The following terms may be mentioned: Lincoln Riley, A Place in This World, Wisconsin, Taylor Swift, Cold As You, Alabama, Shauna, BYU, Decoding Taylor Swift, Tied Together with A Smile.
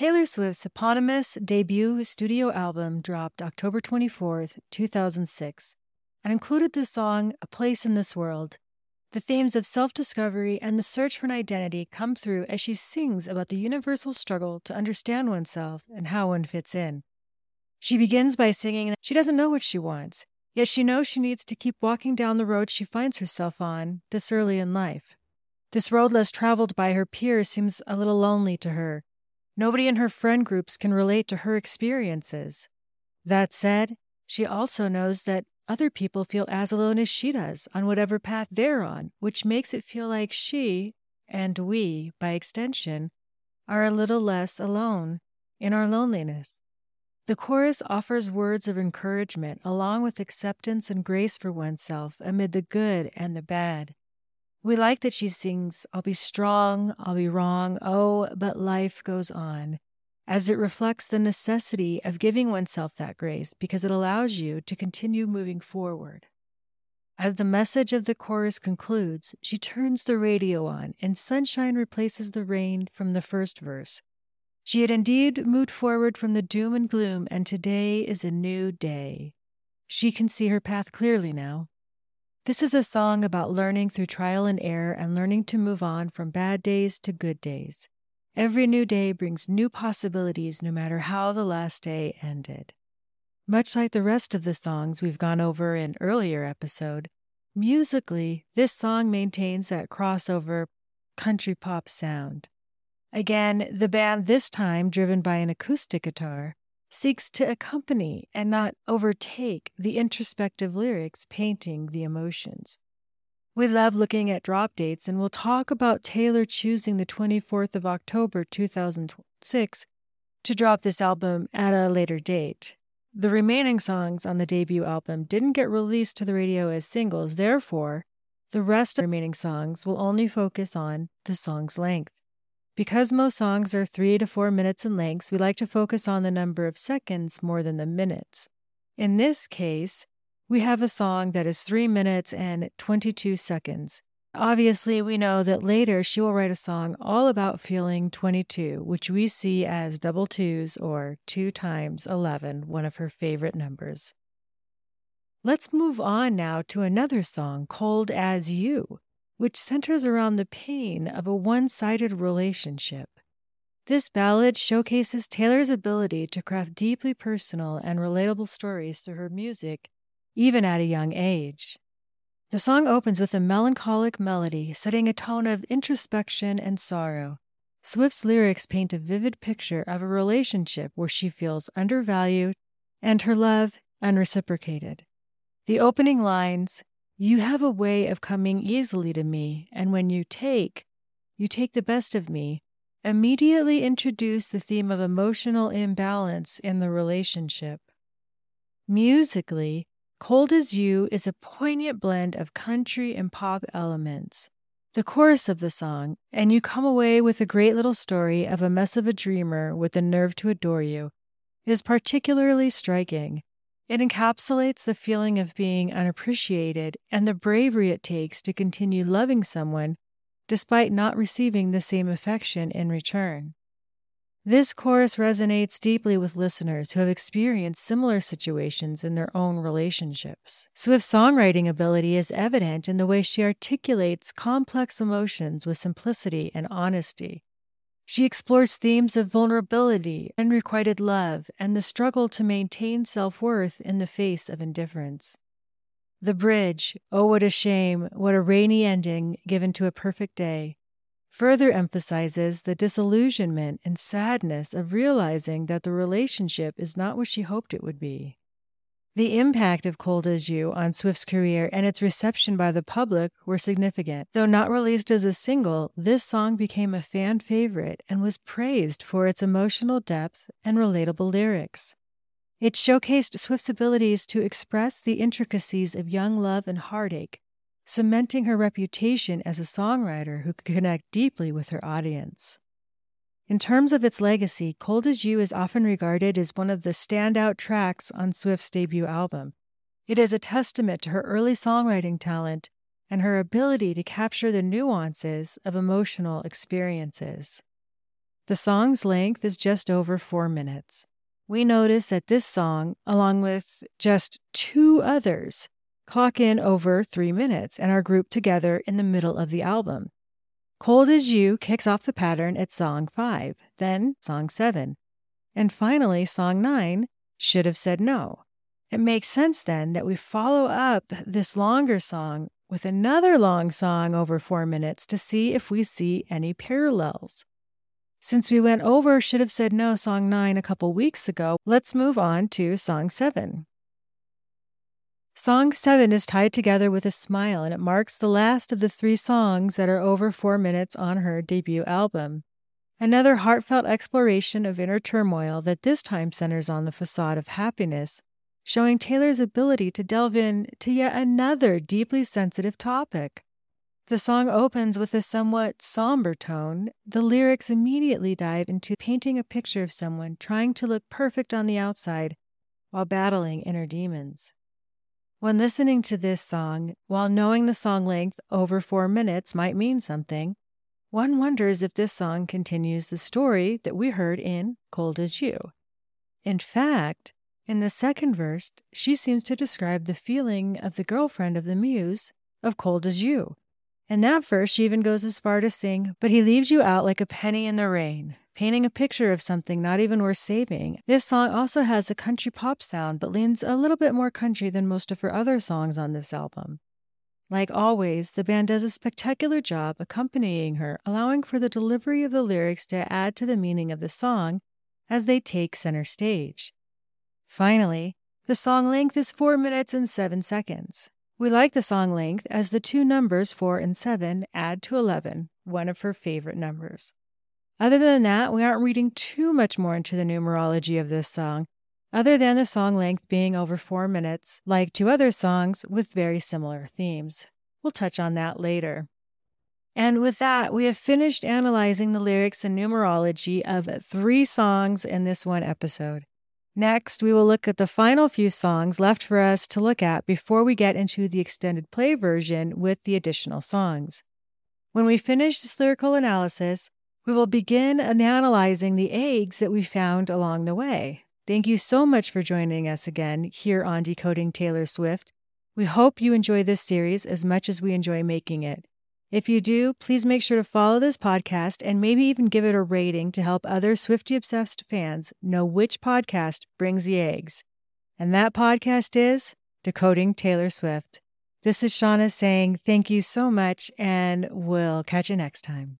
Taylor Swift's eponymous debut studio album dropped October 24th, 2006, and included the song A Place in This World. The themes of self-discovery and the search for an identity come through as she sings about the universal struggle to understand oneself and how one fits in. She begins by singing that she doesn't know what she wants, yet she knows she needs to keep walking down the road she finds herself on this early in life. This road less traveled by her peers seems a little lonely to her. Nobody in her friend groups can relate to her experiences. That said, she also knows that other people feel as alone as she does on whatever path they're on, which makes it feel like she, and we, by extension, are a little less alone in our loneliness. The chorus offers words of encouragement along with acceptance and grace for oneself amid the good and the bad. We like that she sings, "I'll be strong, I'll be wrong, oh, but life goes on," as it reflects the necessity of giving oneself that grace because it allows you to continue moving forward. As the message of the chorus concludes, she turns the radio on and sunshine replaces the rain from the first verse. She had indeed moved forward from the doom and gloom, and today is a new day. She can see her path clearly now. This is a song about learning through trial and error and learning to move on from bad days to good days. Every new day brings new possibilities, no matter how the last day ended. Much like the rest of the songs we've gone over in earlier episode, musically, this song maintains that crossover country pop sound. Again, the band, this time driven by an acoustic guitar, seeks to accompany and not overtake the introspective lyrics painting the emotions. We love looking at drop dates, and we'll talk about Taylor choosing the 24th of October 2006 to drop this album at a later date. The remaining songs on the debut album didn't get released to the radio as singles, therefore, the rest of the remaining songs will only focus on the song's length. Because most songs are 3 to 4 minutes in length, we like to focus on the number of seconds more than the minutes. In this case, we have a song that is 3 minutes and 22 seconds. Obviously, we know that later she will write a song all about feeling 22, which we see as 22s or 2 times 11, one of her favorite numbers. Let's move on now to another song, Cold As You, which centers around the pain of a one-sided relationship. This ballad showcases Taylor's ability to craft deeply personal and relatable stories through her music, even at a young age. The song opens with a melancholic melody, setting a tone of introspection and sorrow. Swift's lyrics paint a vivid picture of a relationship where she feels undervalued and her love unreciprocated. The opening lines, "You have a way of coming easily to me, and when you take the best of me," immediately introduce the theme of emotional imbalance in the relationship. Musically, Cold As You is a poignant blend of country and pop elements. The chorus of the song, "And you come away with a great little story of a mess of a dreamer with the nerve to adore you," is particularly striking. It encapsulates the feeling of being unappreciated and the bravery it takes to continue loving someone despite not receiving the same affection in return. This chorus resonates deeply with listeners who have experienced similar situations in their own relationships. Swift's songwriting ability is evident in the way she articulates complex emotions with simplicity and honesty. She explores themes of vulnerability, unrequited love, and the struggle to maintain self-worth in the face of indifference. The bridge, "Oh, what a shame, what a rainy ending given to a perfect day," further emphasizes the disillusionment and sadness of realizing that the relationship is not what she hoped it would be. The impact of Cold As You on Swift's career and its reception by the public were significant. Though not released as a single, this song became a fan favorite and was praised for its emotional depth and relatable lyrics. It showcased Swift's abilities to express the intricacies of young love and heartache, cementing her reputation as a songwriter who could connect deeply with her audience. In terms of its legacy, Cold As You is often regarded as one of the standout tracks on Swift's debut album. It is a testament to her early songwriting talent and her ability to capture the nuances of emotional experiences. The song's length is just over 4 minutes. We notice that this song, along with just 2 others, clock in over 3 minutes and are grouped together in the middle of the album. Cold As You kicks off the pattern at song 5, then song 7, and finally song 9, Should Have Said No. It makes sense then that we follow up this longer song with another long song over 4 minutes to see if we see any parallels. Since we went over Should Have Said No song 9 a couple weeks ago, let's move on to song 7. Song 7 is Tied Together with a Smile, and it marks the last of the 3 songs that are over 4 minutes on her debut album. Another heartfelt exploration of inner turmoil that this time centers on the facade of happiness, showing Taylor's ability to delve in to yet another deeply sensitive topic. The song opens with a somewhat somber tone. The lyrics immediately dive into painting a picture of someone trying to look perfect on the outside while battling inner demons. When listening to this song, while knowing the song length over 4 minutes might mean something, one wonders if this song continues the story that we heard in Cold As You. In fact, in the second verse, she seems to describe the feeling of the girlfriend of the muse of Cold As You. In that verse, she even goes as far to sing, "But he leaves you out like a penny in the rain," painting a picture of something not even worth saving. This song also has a country pop sound, but leans a little bit more country than most of her other songs on this album. Like always, the band does a spectacular job accompanying her, allowing for the delivery of the lyrics to add to the meaning of the song as they take center stage. Finally, the song length is 4 minutes and 7 seconds. We like the song length as the 2 numbers 4 and 7 add to 11, one of her favorite numbers. Other than that, we aren't reading too much more into the numerology of this song, other than the song length being over 4 minutes, like 2 other songs with very similar themes. We'll touch on that later. And with that, we have finished analyzing the lyrics and numerology of 3 songs in this one episode. Next, we will look at the final few songs left for us to look at before we get into the extended play version with the additional songs. When we finish this lyrical analysis, we will begin analyzing the eggs that we found along the way. Thank you so much for joining us again here on Decoding Taylor Swift. We hope you enjoy this series as much as we enjoy making it. If you do, please make sure to follow this podcast and maybe even give it a rating to help other Swiftie-obsessed fans know which podcast brings the eggs. And that podcast is Decoding Taylor Swift. This is Shauna saying thank you so much, and we'll catch you next time.